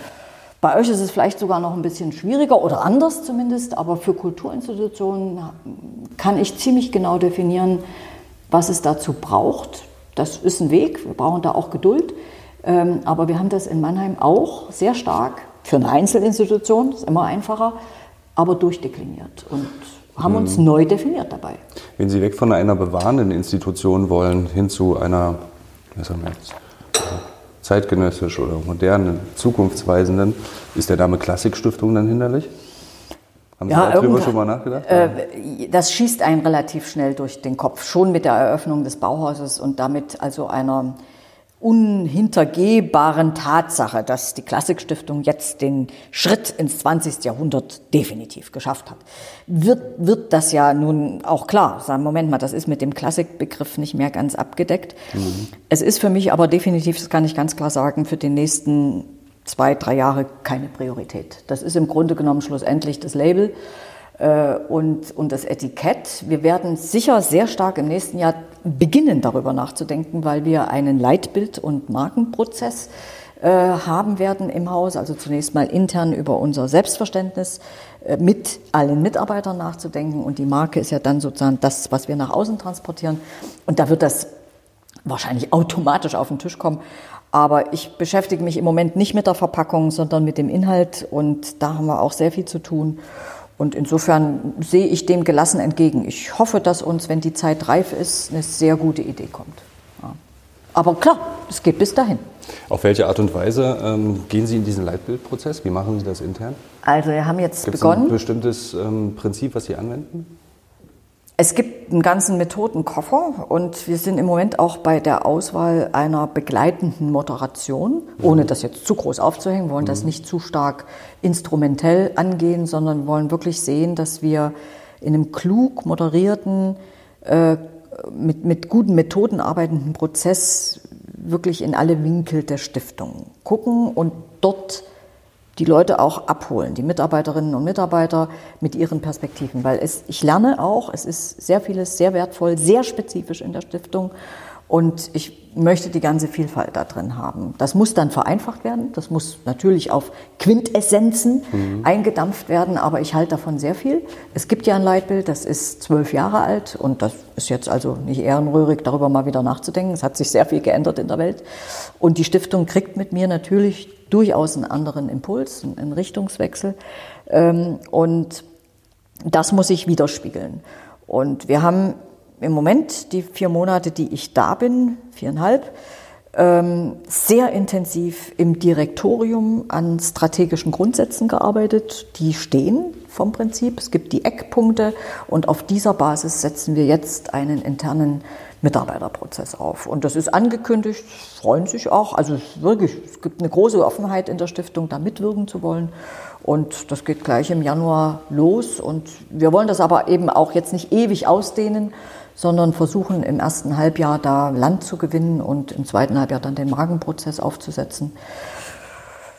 Bei euch ist es vielleicht sogar noch ein bisschen schwieriger oder anders zumindest, aber für Kulturinstitutionen kann ich ziemlich genau definieren, was es dazu braucht. Das ist ein Weg, wir brauchen da auch Geduld, aber wir haben das in Mannheim auch sehr stark, für eine Einzelinstitution, das ist immer einfacher, aber durchdekliniert und haben uns hm. neu definiert dabei. Wenn Sie weg von einer bewahrenden Institution wollen, hin zu einer, was haben wir jetzt? zeitgenössisch oder modernen, zukunftsweisenden, ist der Name Klassikstiftung dann hinderlich? Haben Sie ja, darüber schon mal nachgedacht? Äh, das schießt einen relativ schnell durch den Kopf, schon mit der Eröffnung des Bauhauses und damit also einer unhintergehbaren Tatsache, dass die Klassikstiftung jetzt den Schritt ins zwanzigste Jahrhundert definitiv geschafft hat, wird, wird das ja nun auch klar. Sagen, Moment mal, das ist mit dem Klassikbegriff nicht mehr ganz abgedeckt. Mhm. Es ist für mich aber definitiv, das kann ich ganz klar sagen, für die nächsten zwei, drei Jahre keine Priorität. Das ist im Grunde genommen schlussendlich das Label äh, und, und das Etikett. Wir werden sicher sehr stark im nächsten Jahr beginnen, darüber nachzudenken, weil wir einen Leitbild- und Markenprozess äh, haben werden im Haus, also zunächst mal intern über unser Selbstverständnis äh, mit allen Mitarbeitern nachzudenken und die Marke ist ja dann sozusagen das, was wir nach außen transportieren und da wird das wahrscheinlich automatisch auf den Tisch kommen, aber ich beschäftige mich im Moment nicht mit der Verpackung, sondern mit dem Inhalt und da haben wir auch sehr viel zu tun. Und insofern sehe ich dem gelassen entgegen. Ich hoffe, dass uns, wenn die Zeit reif ist, eine sehr gute Idee kommt. Ja. Aber klar, es geht bis dahin. Auf welche Art und Weise ähm, gehen Sie in diesen Leitbildprozess? Wie machen Sie das intern? Also wir haben jetzt Gibt's begonnen. Gibt es ein bestimmtes ähm, Prinzip, was Sie anwenden? Es gibt einen ganzen Methodenkoffer und wir sind im Moment auch bei der Auswahl einer begleitenden Moderation, ohne das jetzt zu groß aufzuhängen, wollen das nicht zu stark instrumentell angehen, sondern wollen wirklich sehen, dass wir in einem klug moderierten, äh, mit, mit guten Methoden arbeitenden Prozess wirklich in alle Winkel der Stiftung gucken und dort die Leute auch abholen, die Mitarbeiterinnen und Mitarbeiter mit ihren Perspektiven, weil es, ich lerne auch, es ist sehr vieles, sehr wertvoll, sehr spezifisch in der Stiftung und ich möchte die ganze Vielfalt da drin haben. Das muss dann vereinfacht werden, das muss natürlich auf Quintessenzen mhm. eingedampft werden, aber ich halte davon sehr viel. Es gibt ja ein Leitbild, das ist zwölf Jahre alt und das ist jetzt also nicht ehrenrührig, darüber mal wieder nachzudenken. Es hat sich sehr viel geändert in der Welt und die Stiftung kriegt mit mir natürlich durchaus einen anderen Impuls, einen Richtungswechsel und das muss ich widerspiegeln. Und wir haben im Moment die vier Monate, die ich da bin, viereinhalb, ähm, sehr intensiv im Direktorium an strategischen Grundsätzen gearbeitet. Die stehen vom Prinzip. Es gibt die Eckpunkte und auf dieser Basis setzen wir jetzt einen internen Mitarbeiterprozess auf. Und das ist angekündigt, freuen sich auch. Also wirklich, es gibt eine große Offenheit in der Stiftung, da mitwirken zu wollen. Und das geht gleich im Januar los. Und wir wollen das aber eben auch jetzt nicht ewig ausdehnen, sondern versuchen im ersten Halbjahr da Land zu gewinnen und im zweiten Halbjahr dann den Magenprozess aufzusetzen.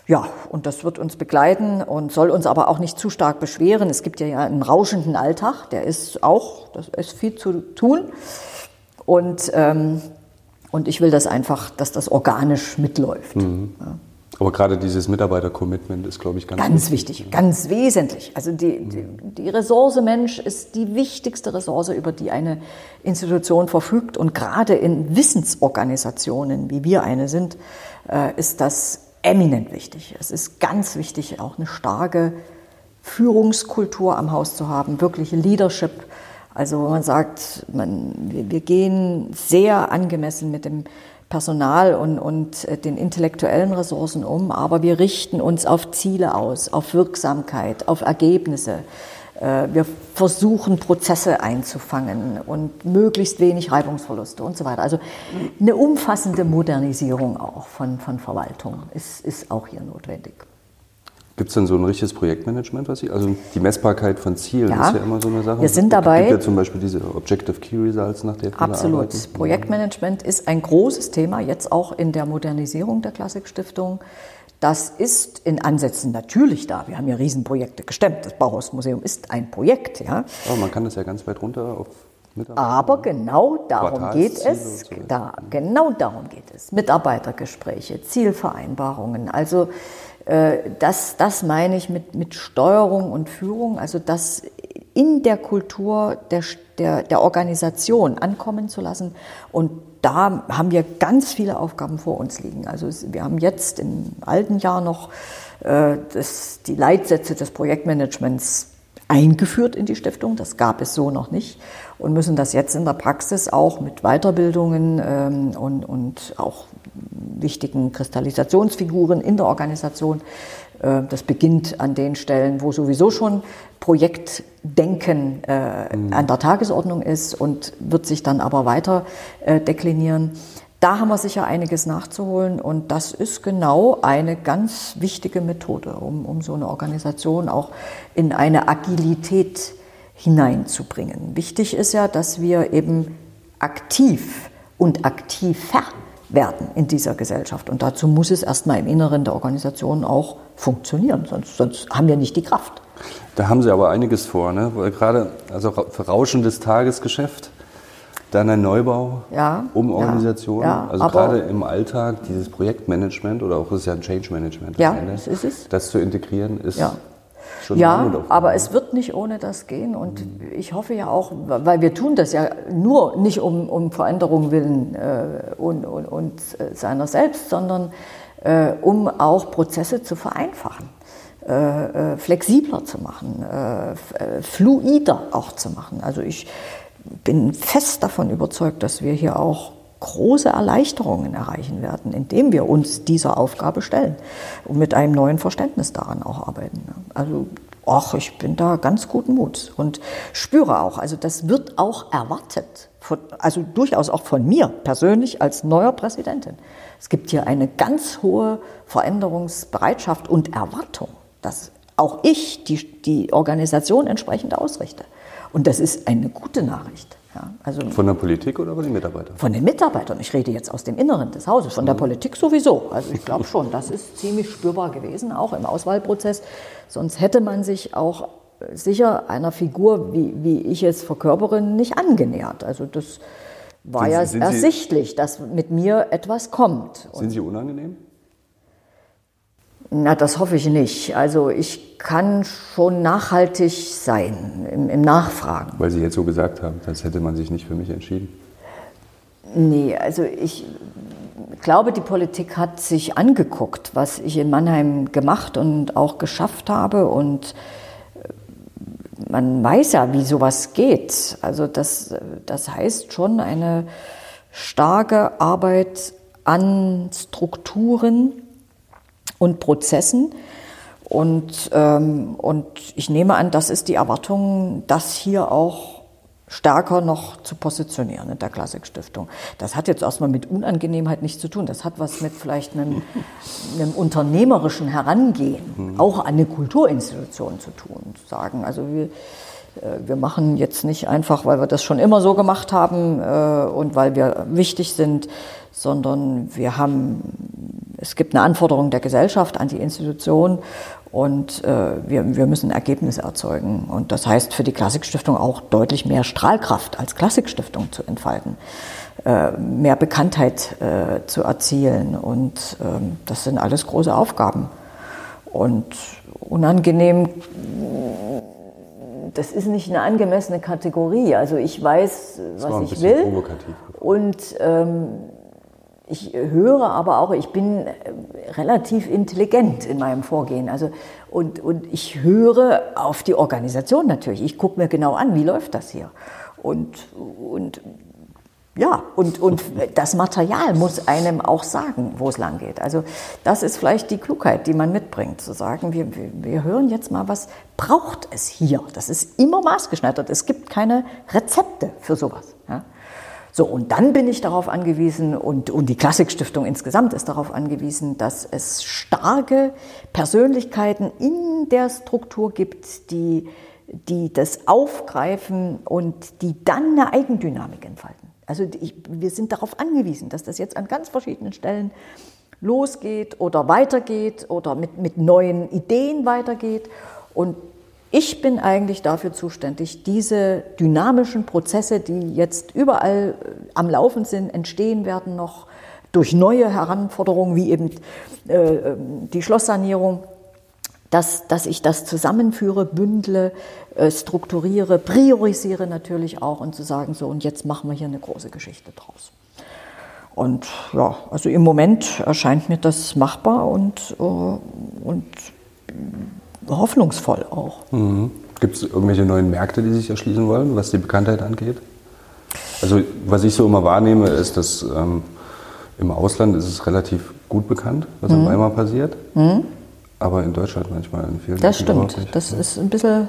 Ja, und das wird uns begleiten und soll uns aber auch nicht zu stark beschweren. Es gibt ja einen rauschenden Alltag, der ist auch, das ist viel zu tun. Und, ähm, und ich will das einfach, dass das organisch mitläuft. Mhm. Ja. Aber gerade dieses Mitarbeiter-Commitment ist, glaube ich, ganz, ganz wichtig. wichtig. Ganz wesentlich. Also die, mhm. die, die Ressource Mensch ist die wichtigste Ressource, über die eine Institution verfügt. Und gerade in Wissensorganisationen, wie wir eine sind, äh, ist das eminent wichtig. Es ist ganz wichtig, auch eine starke Führungskultur am Haus zu haben, wirkliche Leadership. Also man sagt, man, wir gehen sehr angemessen mit dem Personal und, und den intellektuellen Ressourcen um, aber wir richten uns auf Ziele aus, auf Wirksamkeit, auf Ergebnisse. Wir versuchen, Prozesse einzufangen und möglichst wenig Reibungsverluste und so weiter. Also eine umfassende Modernisierung auch von, von Verwaltung ist, ist auch hier notwendig. Gibt es denn so ein richtiges Projektmanagement, was ich, also die Messbarkeit von Zielen ja, ist ja immer so eine Sache. Wir sind dabei. Es gibt ja zum Beispiel diese Objective Key Results, nach der viele absolut arbeiten. Projektmanagement ist ein großes Thema, jetzt auch in der Modernisierung der Klassikstiftung. Das ist in Ansätzen natürlich da. Wir haben ja Riesenprojekte gestemmt. Das Bauhausmuseum ist ein Projekt, ja. Aber man kann das ja ganz weit runter auf Mitarbeiter. Aber genau darum geht es. Da, genau darum geht es. Mitarbeitergespräche, Zielvereinbarungen, also Das, das meine ich mit, mit Steuerung und Führung, also das in der Kultur der, der, der Organisation ankommen zu lassen. Und da haben wir ganz viele Aufgaben vor uns liegen. Also wir haben jetzt im alten Jahr noch äh, das, die Leitsätze des Projektmanagements eingeführt in die Stiftung. Das gab es so noch nicht und müssen das jetzt in der Praxis auch mit Weiterbildungen ähm, und, und auch wichtigen Kristallisationsfiguren in der Organisation. Das beginnt an den Stellen, wo sowieso schon Projektdenken mhm. an der Tagesordnung ist und wird sich dann aber weiter deklinieren. Da haben wir sicher einiges nachzuholen und das ist genau eine ganz wichtige Methode, um, um so eine Organisation auch in eine Agilität hineinzubringen. Wichtig ist ja, dass wir eben aktiv und aktiver werden in dieser Gesellschaft. Und dazu muss es erstmal im Inneren der Organisation auch funktionieren, sonst, sonst haben wir nicht die Kraft. Da haben Sie aber einiges vor, ne? Weil gerade also rauschendes Tagesgeschäft, dann ein Neubau, ja, Umorganisation, ja, ja, also gerade im Alltag dieses Projektmanagement oder auch, es ist ja ein Change-Management, ja, das, ist es. das zu integrieren ist... Ja. Ja, aber es wird nicht ohne das gehen und mhm. ich hoffe ja auch, weil wir tun das ja nur nicht um, um Veränderung willen äh, und, und, und seiner selbst, sondern äh, um auch Prozesse zu vereinfachen, äh, flexibler zu machen, äh, fluider auch zu machen. Also ich bin fest davon überzeugt, dass wir hier auch große Erleichterungen erreichen werden, indem wir uns dieser Aufgabe stellen und mit einem neuen Verständnis daran auch arbeiten. Also, ach, ich bin da ganz guten Muts und spüre auch, also das wird auch erwartet, von, also durchaus auch von mir persönlich als neuer Präsidentin. Es gibt hier eine ganz hohe Veränderungsbereitschaft und Erwartung, dass auch ich die, die Organisation entsprechend ausrichte. Und das ist eine gute Nachricht. Ja, also von der Politik oder von den Mitarbeitern? Von den Mitarbeitern. Ich rede jetzt aus dem Inneren des Hauses. Von der Politik sowieso. Also ich glaube schon, das ist ziemlich spürbar gewesen, auch im Auswahlprozess. Sonst hätte man sich auch sicher einer Figur, wie, wie ich es verkörpere, nicht angenähert. Also das war sind, ja sind ersichtlich, Sie, dass mit mir etwas kommt. Sind Sie unangenehm? Na, das hoffe ich nicht. Also ich kann schon nachhaltig sein im, im Nachfragen. Weil Sie jetzt so gesagt haben, als hätte man sich nicht für mich entschieden. Nee, also ich glaube, die Politik hat sich angeguckt, was ich in Mannheim gemacht und auch geschafft habe. Und man weiß ja, wie sowas geht. Also das, das heißt schon eine starke Arbeit an Strukturen und Prozessen. Und, ähm, und ich nehme an, das ist die Erwartung, das hier auch stärker noch zu positionieren in der Klassikstiftung. Das hat jetzt erstmal mit Unangenehmheit nichts zu tun. Das hat was mit vielleicht einem, einem unternehmerischen Herangehen, auch an eine Kulturinstitution zu tun. Zu sagen, also wir, wir machen jetzt nicht einfach, weil wir das schon immer so gemacht haben äh, und weil wir wichtig sind, sondern wir haben... Es gibt eine Anforderung der Gesellschaft an die Institution und äh, wir, wir müssen Ergebnisse erzeugen. Und das heißt für die Klassikstiftung auch deutlich mehr Strahlkraft als Klassikstiftung zu entfalten, äh, mehr Bekanntheit äh, zu erzielen. Und äh, das sind alles große Aufgaben. Und unangenehm, das ist nicht eine angemessene Kategorie. Also ich weiß, was ich will. Das war ein bisschen provokativ. Und ähm, ich höre aber auch, ich bin relativ intelligent in meinem Vorgehen. Also, und, und ich höre auf die Organisation natürlich. Ich gucke mir genau an, wie läuft das hier. Und, und, ja, und, und das Material muss einem auch sagen, wo es lang geht. Also das ist vielleicht die Klugheit, die man mitbringt, zu sagen, wir, wir hören jetzt mal, was braucht es hier. Das ist immer maßgeschneidert. Es gibt keine Rezepte für sowas. Ja. So, und dann bin ich darauf angewiesen, und, und die Klassikstiftung insgesamt ist darauf angewiesen, dass es starke Persönlichkeiten in der Struktur gibt, die, die das aufgreifen und die dann eine Eigendynamik entfalten. Also ich, wir sind darauf angewiesen, dass das jetzt an ganz verschiedenen Stellen losgeht oder weitergeht oder mit, mit neuen Ideen weitergeht. Und ich bin eigentlich dafür zuständig, diese dynamischen Prozesse, die jetzt überall am Laufen sind, entstehen werden noch durch neue Herausforderungen, wie eben äh, die Schlosssanierung, dass, dass ich das zusammenführe, bündle, äh, strukturiere, priorisiere natürlich auch und zu sagen, so und jetzt machen wir hier eine große Geschichte draus. Und ja, also im Moment erscheint mir das machbar und, äh, und hoffnungsvoll auch. Mhm. Gibt es irgendwelche neuen Märkte, die sich erschließen wollen, was die Bekanntheit angeht? Also was ich so immer wahrnehme, ist, dass ähm, im Ausland ist es relativ gut bekannt, was mhm. in Weimar passiert, mhm. aber in Deutschland manchmal in vielen Das Ländern stimmt, das ja. ist ein bisschen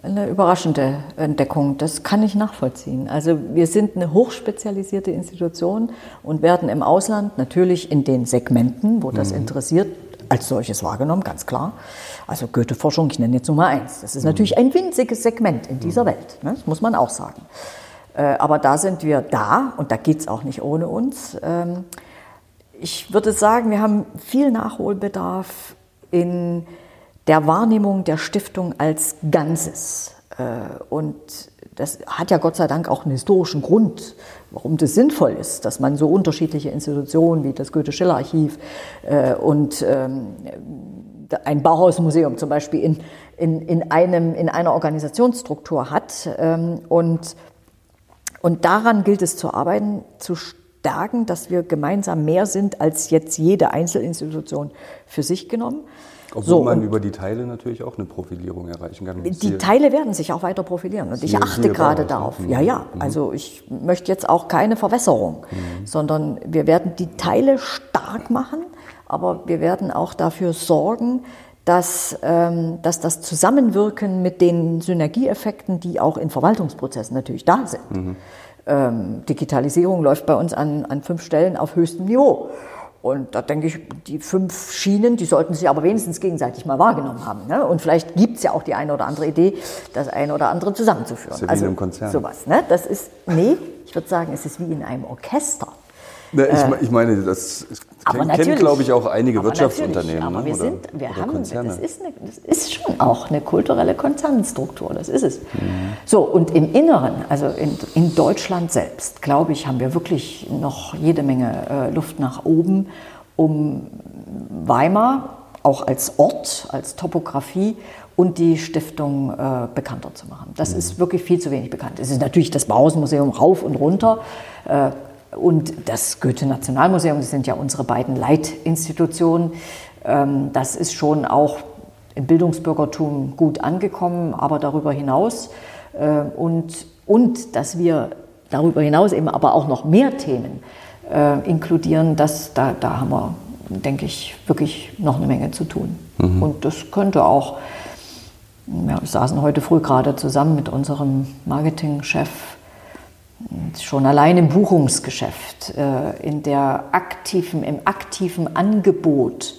eine überraschende Entdeckung, das kann ich nachvollziehen. Also wir sind eine hochspezialisierte Institution und werden im Ausland natürlich in den Segmenten, wo das mhm. interessiert, als solches wahrgenommen, ganz klar. Also Goethe-Forschung, ich nenne jetzt Nummer eins. Das ist natürlich ein winziges Segment in dieser Welt, ne? Das muss man auch sagen. Äh, aber da sind wir da und da geht es auch nicht ohne uns. Ähm, ich würde sagen, wir haben viel Nachholbedarf in der Wahrnehmung der Stiftung als Ganzes. Äh, und das hat ja Gott sei Dank auch einen historischen Grund, warum das sinnvoll ist, dass man so unterschiedliche Institutionen wie das Goethe-Schiller-Archiv äh, und ähm, ein Bauhausmuseum zum Beispiel in, in, in, einem, in einer Organisationsstruktur hat. Ähm, und, und daran gilt es zu arbeiten, zu stärken, dass wir gemeinsam mehr sind als jetzt jede Einzelinstitution für sich genommen. Obwohl so, man über die Teile natürlich auch eine Profilierung erreichen kann. Die Ziel. Teile werden sich auch weiter profilieren und Ziel, ich achte Ziel gerade darauf. Mhm. Ja, ja, also ich möchte jetzt auch keine Verwässerung, mhm. sondern wir werden die Teile stark machen, aber wir werden auch dafür sorgen, dass, ähm, dass das Zusammenwirken mit den Synergieeffekten, die auch in Verwaltungsprozessen natürlich da sind. Mhm. Ähm, Digitalisierung läuft bei uns an, an fünf Stellen auf höchstem Niveau. Und da denke ich, die fünf Schienen, die sollten sich aber wenigstens gegenseitig mal wahrgenommen haben. Ne? Und vielleicht gibt es ja auch die eine oder andere Idee, das eine oder andere zusammenzuführen. Das ist ja wie also in einem Konzern. Sowas, ne? Das ist, nee, ich würde sagen, es ist wie in einem Orchester. Na, ich, äh, ich meine, das kennen, glaube ich, auch einige aber Wirtschaftsunternehmen. Aber wir oder, sind, wir oder haben, Konzerne. Das ist, eine, das ist schon auch eine kulturelle Konzernstruktur, das ist es. Mhm. So, und im Inneren, also in, in Deutschland selbst, glaube ich, haben wir wirklich noch jede Menge äh, Luft nach oben, um Weimar auch als Ort, als Topografie und die Stiftung äh, bekannter zu machen. Das mhm. ist wirklich viel zu wenig bekannt. Es ist natürlich das Bauhausmuseum rauf und runter. Äh, Und das Goethe-Nationalmuseum, das sind ja unsere beiden Leitinstitutionen, das ist schon auch im Bildungsbürgertum gut angekommen, aber darüber hinaus und, und dass wir darüber hinaus eben aber auch noch mehr Themen äh, inkludieren, das, da, da haben wir, denke ich, wirklich noch eine Menge zu tun. Mhm. Und das könnte auch, ja, wir saßen heute früh gerade zusammen mit unserem Marketingchef, schon allein im Buchungsgeschäft, äh, in der aktiven, im aktiven Angebot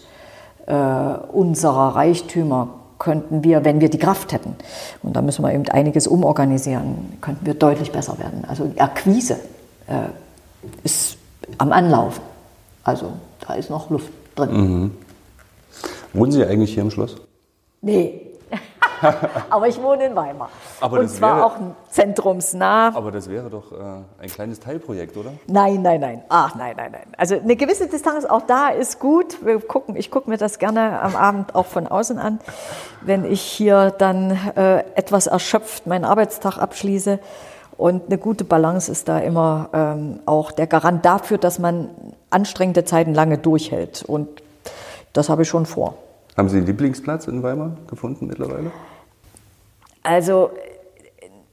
äh, unserer Reichtümer könnten wir, wenn wir die Kraft hätten, und da müssen wir eben einiges umorganisieren, könnten wir deutlich besser werden. Also Akquise äh, ist am Anlaufen, also da ist noch Luft drin. Mhm. Wohnen Sie eigentlich hier im Schloss? Nee. Aber ich wohne in Weimar. Aber und zwar wäre, auch zentrumsnah. Aber das wäre doch äh, ein kleines Teilprojekt, oder? Nein, nein, nein. Ach, nein, nein, nein. Also eine gewisse Distanz auch da ist gut. Wir gucken, ich gucke mir das gerne am Abend auch von außen an. Wenn ich hier dann äh, etwas erschöpft meinen Arbeitstag abschließe. Und eine gute Balance ist da immer ähm, auch der Garant dafür, dass man anstrengende Zeiten lange durchhält. Und das habe ich schon vor. Haben Sie einen Lieblingsplatz in Weimar gefunden mittlerweile? Also,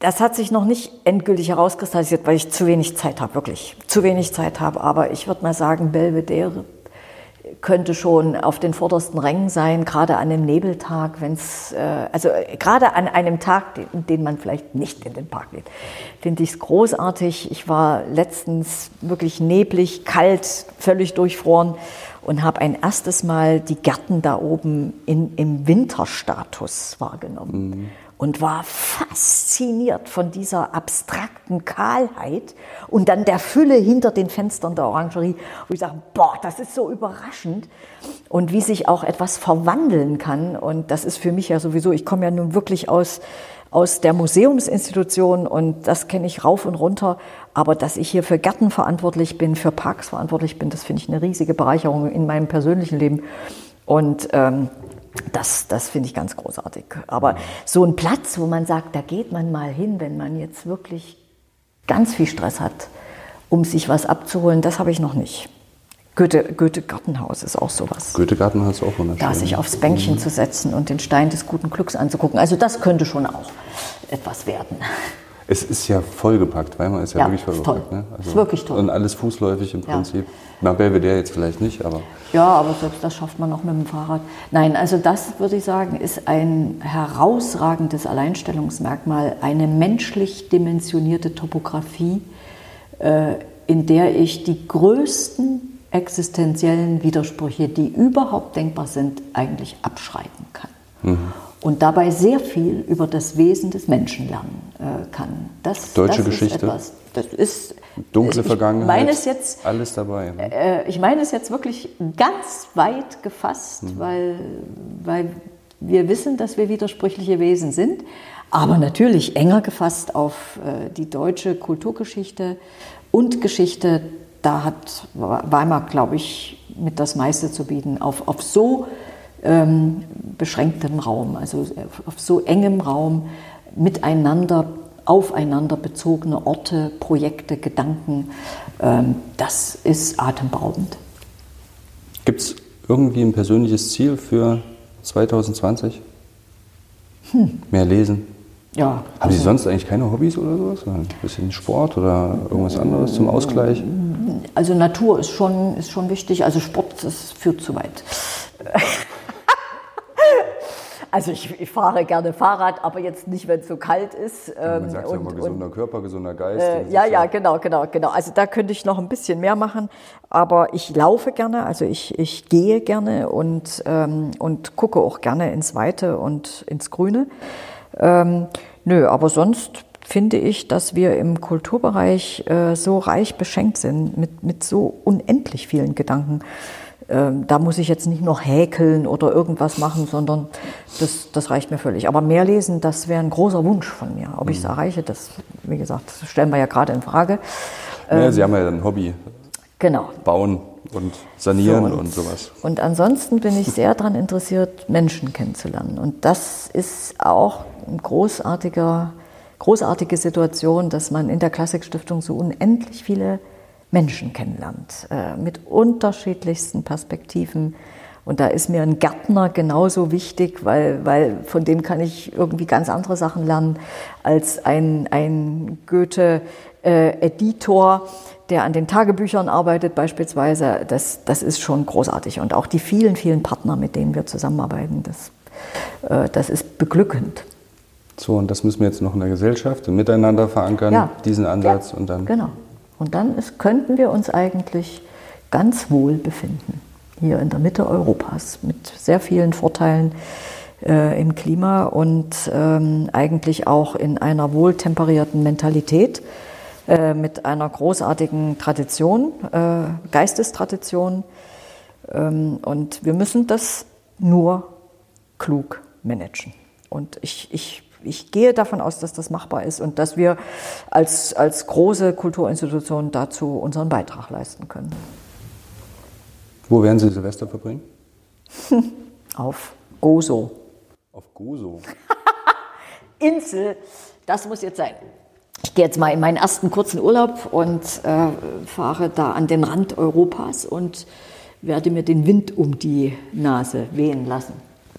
das hat sich noch nicht endgültig herauskristallisiert, weil ich zu wenig Zeit habe, wirklich. Zu wenig Zeit habe, aber ich würde mal sagen, Belvedere könnte schon auf den vordersten Rängen sein, gerade an einem Nebeltag, wenn es, äh, also gerade an einem Tag, den, den man vielleicht nicht in den Park geht, finde ich es großartig. Ich war letztens wirklich neblig, kalt, völlig durchfroren und habe ein erstes Mal die Gärten da oben in, im Winterstatus wahrgenommen. Mhm. Und war fasziniert von dieser abstrakten Kahlheit und dann der Fülle hinter den Fenstern der Orangerie, wo ich sage, boah, das ist so überraschend und wie sich auch etwas verwandeln kann. Und das ist für mich ja sowieso, ich komme ja nun wirklich aus, aus der Museumsinstitution und das kenne ich rauf und runter. Aber dass ich hier für Gärten verantwortlich bin, für Parks verantwortlich bin, das finde ich eine riesige Bereicherung in meinem persönlichen Leben. Und ähm, Das, das finde ich ganz großartig. Aber so ein Platz, wo man sagt, da geht man mal hin, wenn man jetzt wirklich ganz viel Stress hat, um sich was abzuholen, das habe ich noch nicht. Goethe, Goethe-Gartenhaus ist auch sowas. Goethe-Gartenhaus ist auch wunderschön. Da sich aufs Bänkchen mhm. zu setzen und den Stein des guten Glücks anzugucken. Also das könnte schon auch etwas werden. Es ist ja vollgepackt. Weimar ist ja, ja wirklich vollgepackt. Ne? Also ist wirklich toll. Und alles fußläufig im Prinzip. Ja. Na, Belvedere jetzt vielleicht nicht, aber... Ja, aber selbst das schafft man auch mit dem Fahrrad. Nein, also das, würde ich sagen, ist ein herausragendes Alleinstellungsmerkmal. Eine menschlich dimensionierte Topografie, in der ich die größten existenziellen Widersprüche, die überhaupt denkbar sind, eigentlich abschreiten kann. Mhm. Und dabei sehr viel über das Wesen des Menschen lernen äh, kann. Das, Deutsche das Geschichte, ist etwas, das ist, dunkle Vergangenheit, meine jetzt, alles dabei. Ne? Äh, ich meine es jetzt wirklich ganz weit gefasst, mhm. weil, weil wir wissen, dass wir widersprüchliche Wesen sind, aber natürlich enger gefasst auf äh, die deutsche Kulturgeschichte und Geschichte. Da hat Weimar, glaube ich, mit das meiste zu bieten, auf, auf so... Ähm, beschränktem Raum, also auf so engem Raum miteinander, aufeinander bezogene Orte, Projekte, Gedanken, ähm, das ist atemberaubend. Gibt es irgendwie ein persönliches Ziel für zwanzig zwanzig? Hm. Mehr lesen? Ja. Haben also, Sie sonst eigentlich keine Hobbys oder sowas? Ein bisschen Sport oder irgendwas anderes zum Ausgleich? Also Natur ist schon, ist schon wichtig, also Sport, das führt zu weit. Also ich, ich fahre gerne Fahrrad, aber jetzt nicht, wenn es so kalt ist. Ja, man sagt ja immer, gesunder und, Körper, gesunder Geist. Äh, ja, ja, genau, genau, genau. Also da könnte ich noch ein bisschen mehr machen, aber ich laufe gerne, also ich, ich gehe gerne und, ähm, und gucke auch gerne ins Weite und ins Grüne. Ähm, nö, aber sonst finde ich, dass wir im Kulturbereich äh, so reich beschenkt sind mit, mit so unendlich vielen Gedanken. Da muss ich jetzt nicht noch häkeln oder irgendwas machen, sondern das, das reicht mir völlig. Aber mehr lesen, das wäre ein großer Wunsch von mir. Ob ich es erreiche, das, wie gesagt, das stellen wir ja gerade in Frage. Ja, Sie haben ja ein Hobby. Genau. Bauen und sanieren so und, und sowas. Und ansonsten bin ich sehr daran interessiert, Menschen kennenzulernen. Und das ist auch ein großartiger, großartige Situation, dass man in der Klassikstiftung so unendlich viele Menschen kennenlernt, äh, mit unterschiedlichsten Perspektiven. Und da ist mir ein Gärtner genauso wichtig, weil, weil von dem kann ich irgendwie ganz andere Sachen lernen als ein, ein Goethe-Editor, der an den Tagebüchern arbeitet beispielsweise. Das, das ist schon großartig. Und auch die vielen, vielen Partner, mit denen wir zusammenarbeiten, das, das ist beglückend. So, und das müssen wir jetzt noch in der Gesellschaft und miteinander verankern, ja. diesen Ansatz. Ja, und dann genau. Und dann ist, könnten wir uns eigentlich ganz wohl befinden, hier in der Mitte Europas, mit sehr vielen Vorteilen äh, im Klima und ähm, eigentlich auch in einer wohltemperierten Mentalität, äh, mit einer großartigen Tradition, äh, Geistestradition. Ähm, und wir müssen das nur klug managen. Und ich, ich Ich gehe davon aus, dass das machbar ist und dass wir als, als große Kulturinstitution dazu unseren Beitrag leisten können. Wo werden Sie Silvester verbringen? Auf Gozo. Auf Gozo? Insel, das muss jetzt sein. Ich gehe jetzt mal in meinen ersten kurzen Urlaub und äh, fahre da an den Rand Europas und werde mir den Wind um die Nase wehen lassen.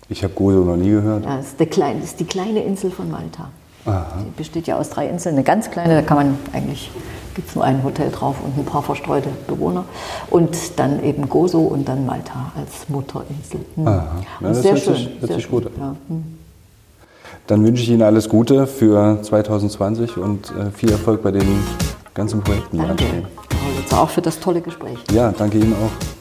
Ich habe Gozo noch nie gehört. Das ist, der kleine, das ist die kleine Insel von Malta. Aha. Die besteht ja aus drei Inseln. Eine ganz kleine, da kann man eigentlich, gibt es nur ein Hotel drauf und ein paar verstreute Bewohner. Und dann eben Gozo und dann Malta als Mutterinsel. Hm. Aha. Ja, und das sehr hört schön. Sich, hört sehr sich schön. Gut an. Ja. Hm. Dann wünsche ich Ihnen alles Gute für zwanzig zwanzig und viel Erfolg bei den ganzen Projekten. Danke, Herr Hollitzer, auch für das tolle Gespräch. Ja, danke Ihnen auch.